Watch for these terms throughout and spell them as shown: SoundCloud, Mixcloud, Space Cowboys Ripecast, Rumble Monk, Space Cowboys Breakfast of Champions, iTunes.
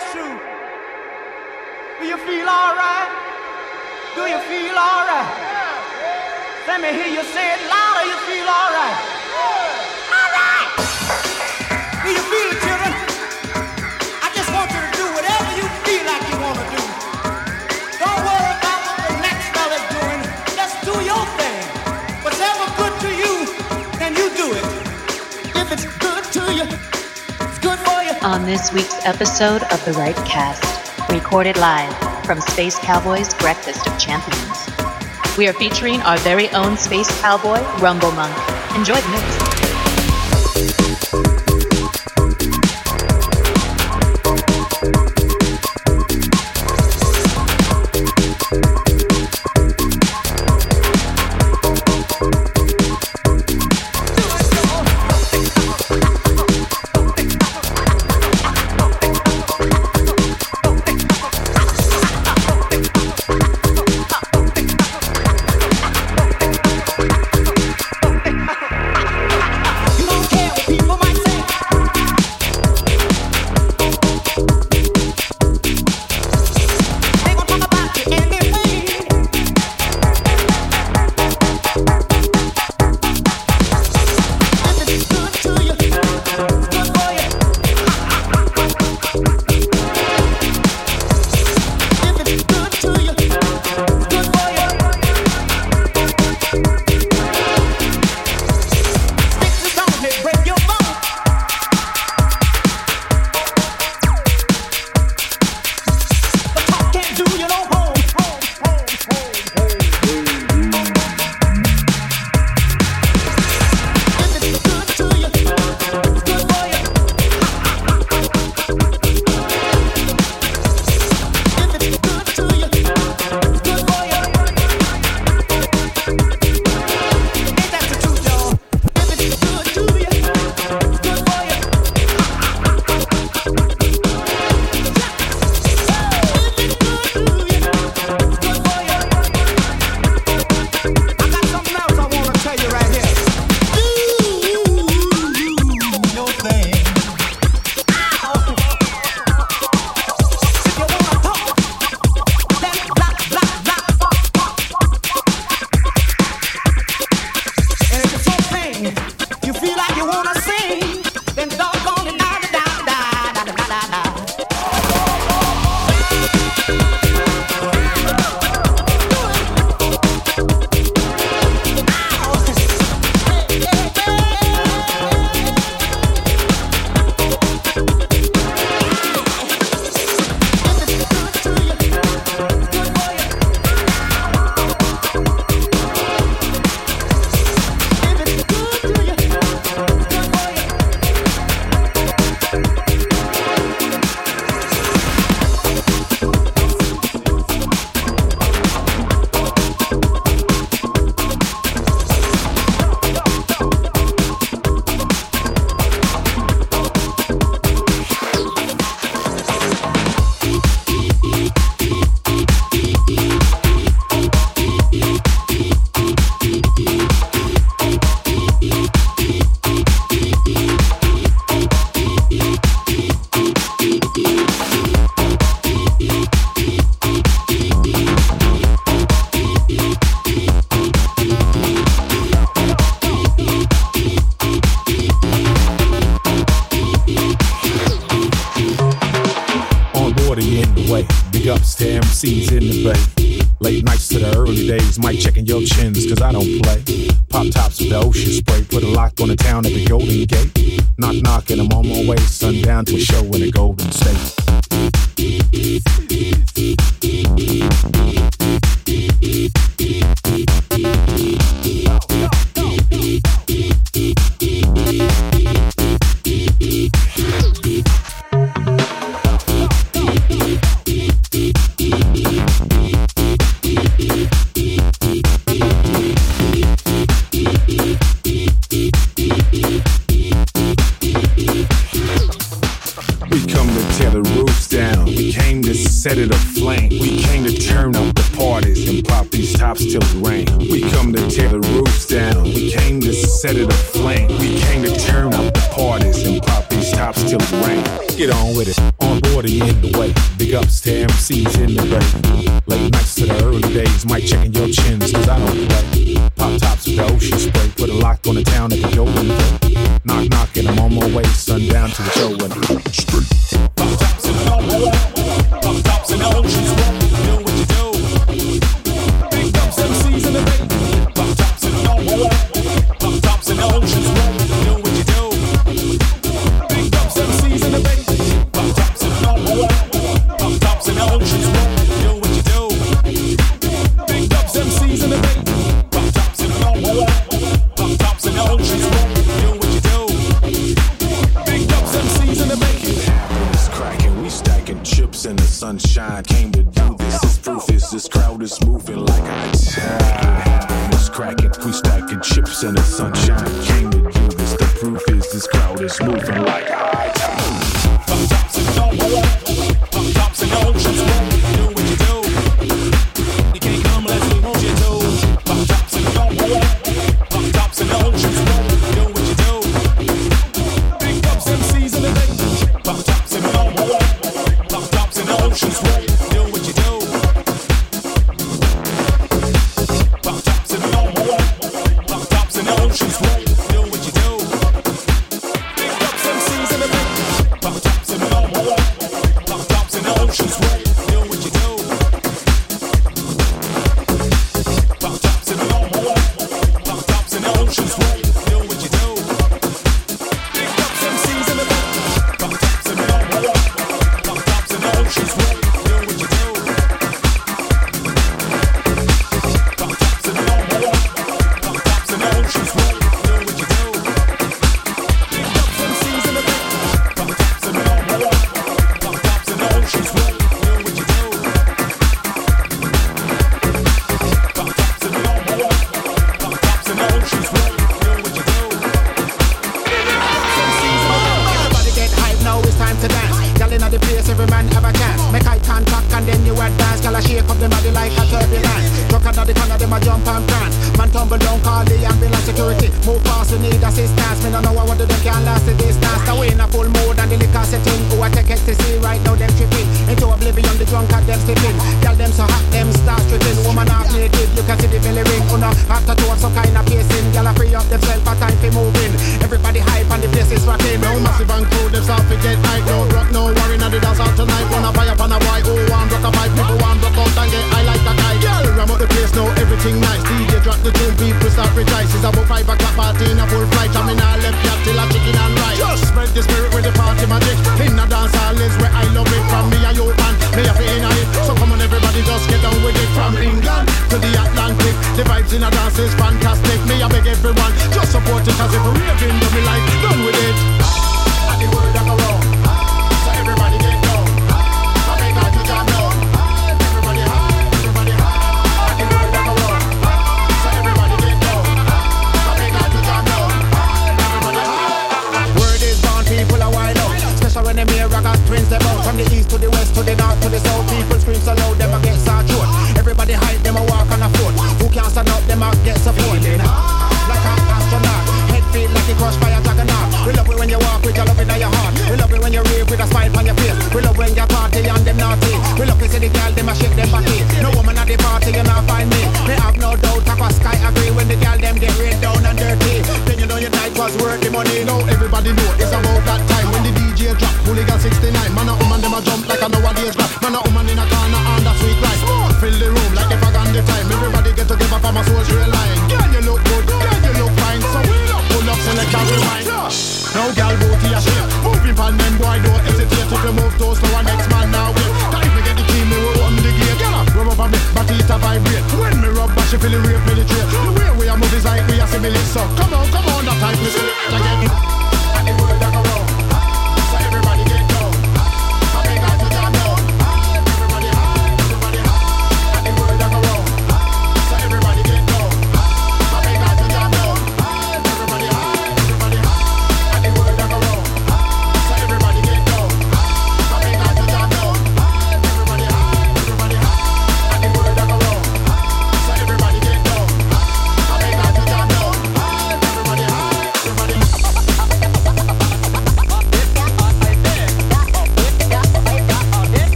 ask you, do you feel alright? Do you feel alright? Yeah. Let me hear you say it louder, you feel alright? Yeah. Alright! Do you feel it, children? I just want you to do whatever you feel like you want to do. Don't worry about what the next fella's doing. Just do your thing. Whatever good to you, then you do it. If it's good to you, it's good for you. On this week's episode of the Ripecast, recorded live from Space Cowboys Breakfast of Champions, we are featuring our very own Space Cowboy, Rumble Monk. Enjoy the mix. putting in the way. Big ups to MCs in the break. Late nights to the early days, mic checking your chins, cause I don't play. Pop tops with the ocean spray, put a lock on the town at the door window. Knock, knock, and I'm on my way, sundown to the show window. Pop tops in the ocean spray, pop tops in the ocean spray, do what you do. Big ups to MCs in the break. Pop tops in the ocean spray, pop tops in the ocean spray, do what you do. Big ups to MCs in the break. Sunshine came to do this. This proof is this crowd is moving like a tide. It's cracking, we stacking chips in the sunshine. Came to do this. The proof is this crowd is moving like a tide. Pop tops and don't roll, pop tops and don't just roll. Do what you do. You can't come unless we want you to. Pop tops and don't roll, pop tops and don't just roll. Do what you do. Big ups MCs in the day. Pop tops and don't roll. Ocean's way, do what you do. Pop tops in the ocean, pop tops in the ocean's way, do what you do. Big ups MCs in the mix, pop tops in the ocean, pop tops in the ocean's way, do what you do. Pop tops in the ocean, pop tops in the ocean's way.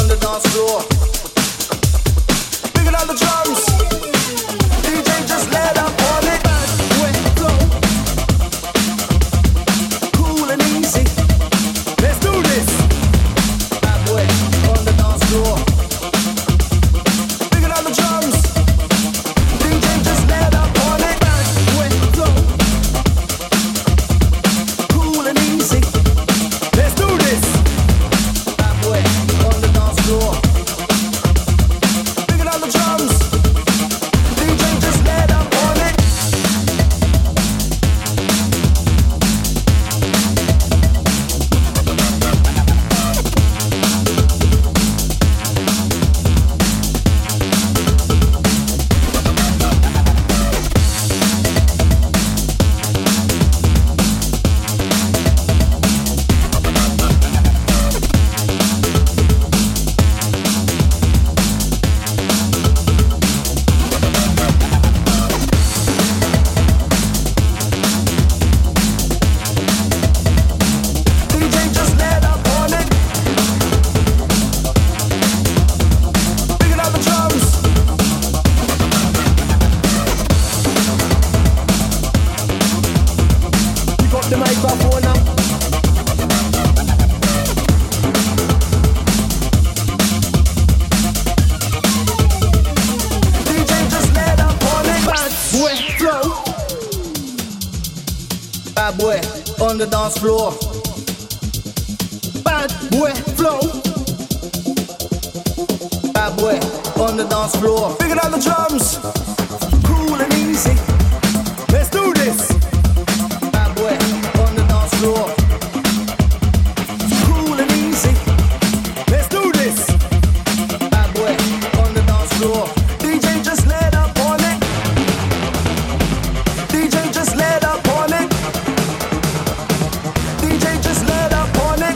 on the dance floor. Bigger than the drums. DJ just let up on it. Bad flow. Cool and easy. Let's do this. Bad way on the dance floor. Bigger than the drums. DJ just let up on it. Bad way flow. Cool and easy. Let's do this. On the dance floor, bad boy flow, bad boy on the dance floor. Figure out the drums, cool and easy. Let's do this. Bad boy on the dance floor, cool and easy. Let's do this. Bad boy on the dance floor. DJ just let up on it. DJ just let up on it. DJ just let up on it.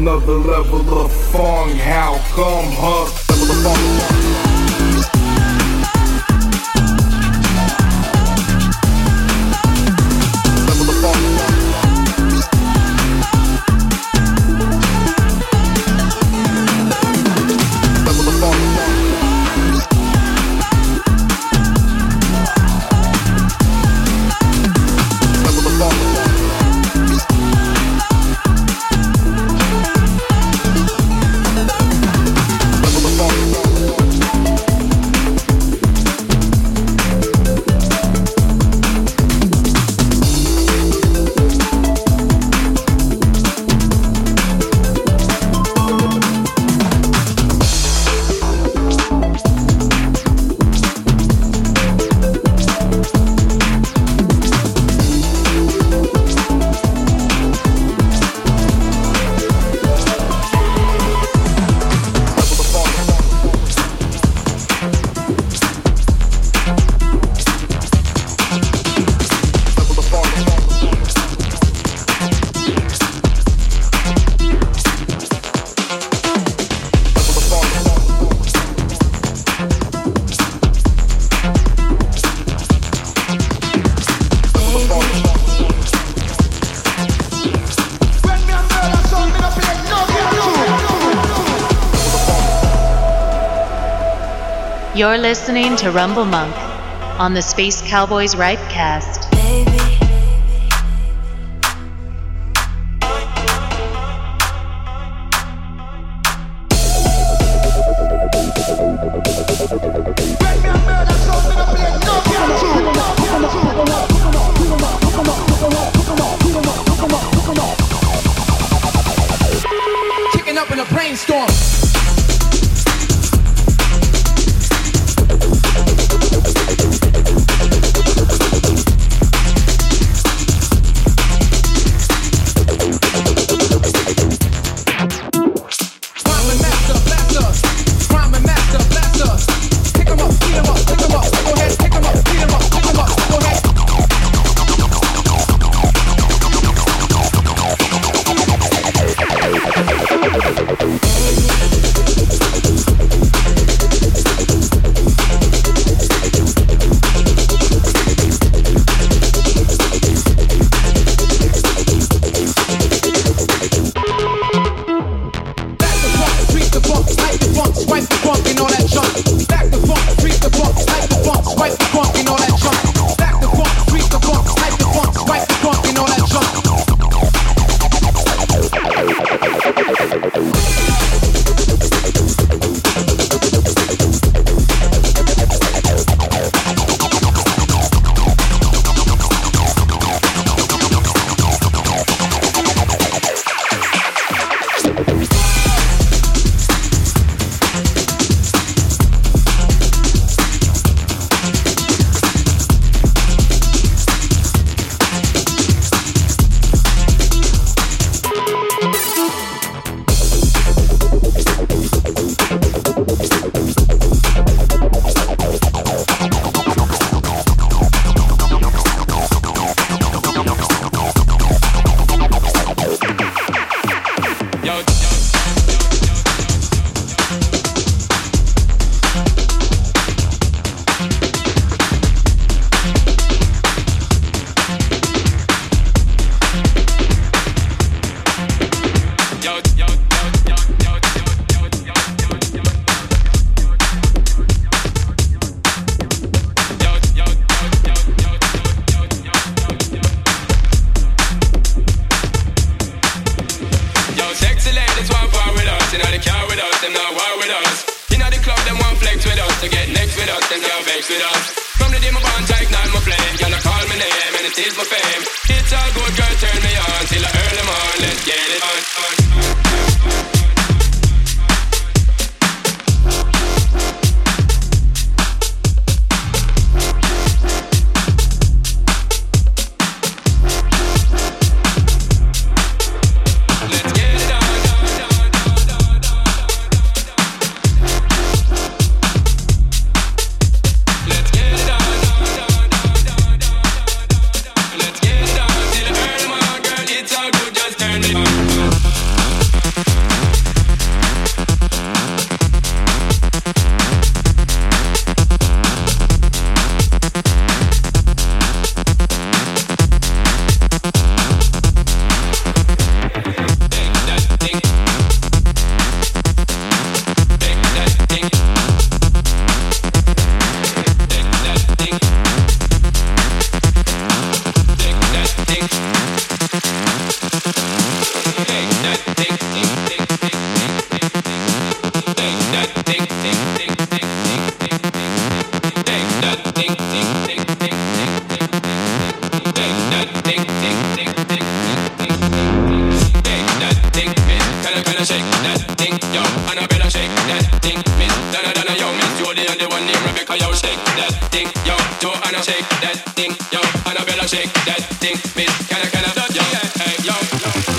another level of fun. How come, huh? You're listening to Rumble Monk on the Space Cowboys Ripecast. Let's get it. better shake that thing, yo. And I better shake that thing, miss. Donna, yo, miss. You're the only one named Rebecca, yo. Shake that thing, yo. Yo, and I shake that thing, yo. And I better shake that thing, miss. Can I, yo, hey, yo, yo.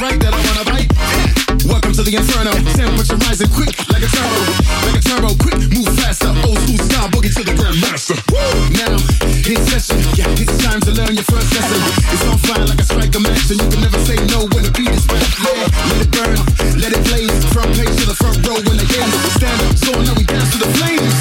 right that I wanna bite. Welcome to the inferno. Temperature rising quick like a turbo. Like a turbo, quick, move faster. Old school style, boogie to the grandmaster. Now, in session, yeah, it's time to learn your first lesson. It's on fire like a striker match, and you can never say no when the beat is back. Yeah, let it burn, let it blaze. Front page to the front row when the game is stand up. So now we dance to the flames.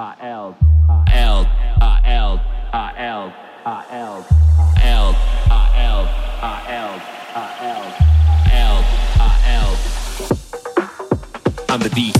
I'm the D.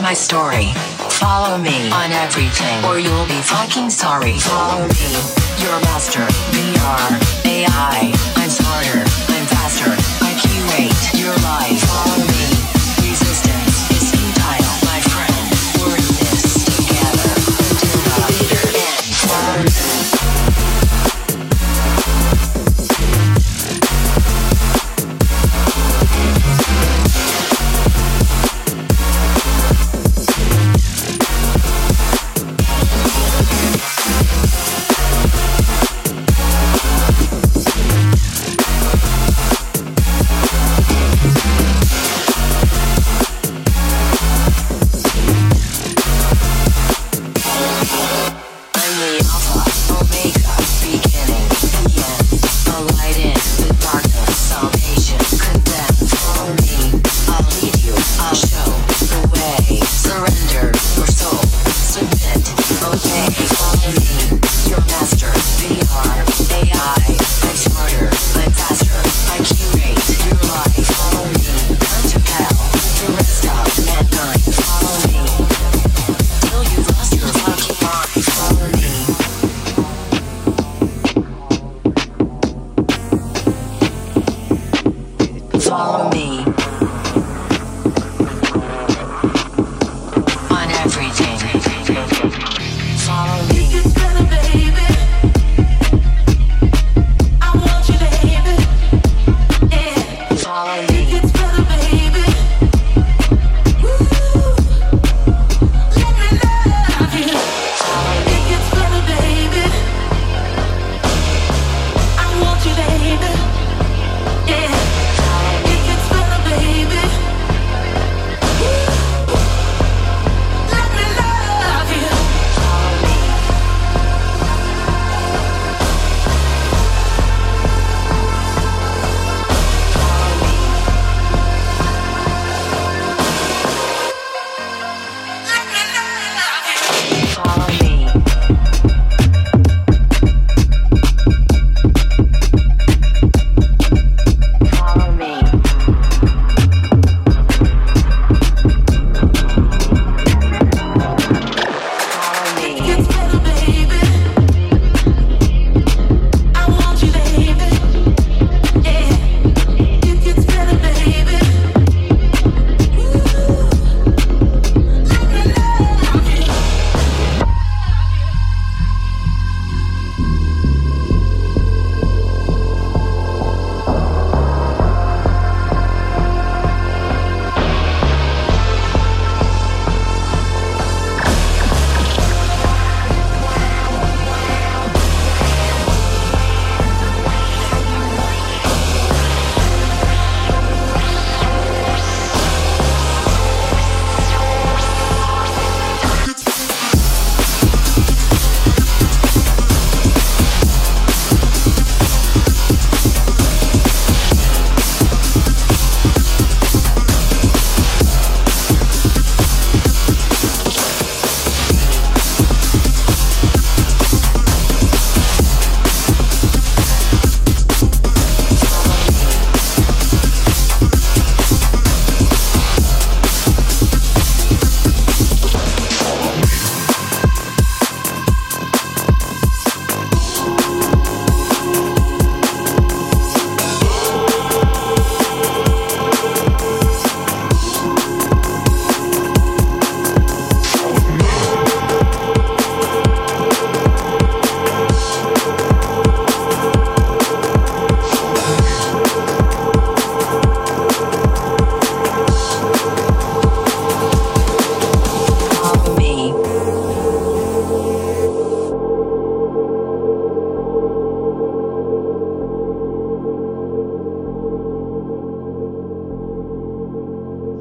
My story. Follow me on everything or you'll be fucking sorry. Follow me, your master, VR, AI, I'm smarter, I'm faster, I curate your life. Follow me, resistance is futile, my friend, we're in this together until the bitter end. Follow me.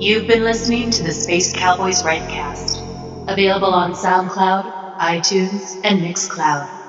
You've been listening to the Space Cowboys Ripecast, available on SoundCloud, iTunes, and Mixcloud.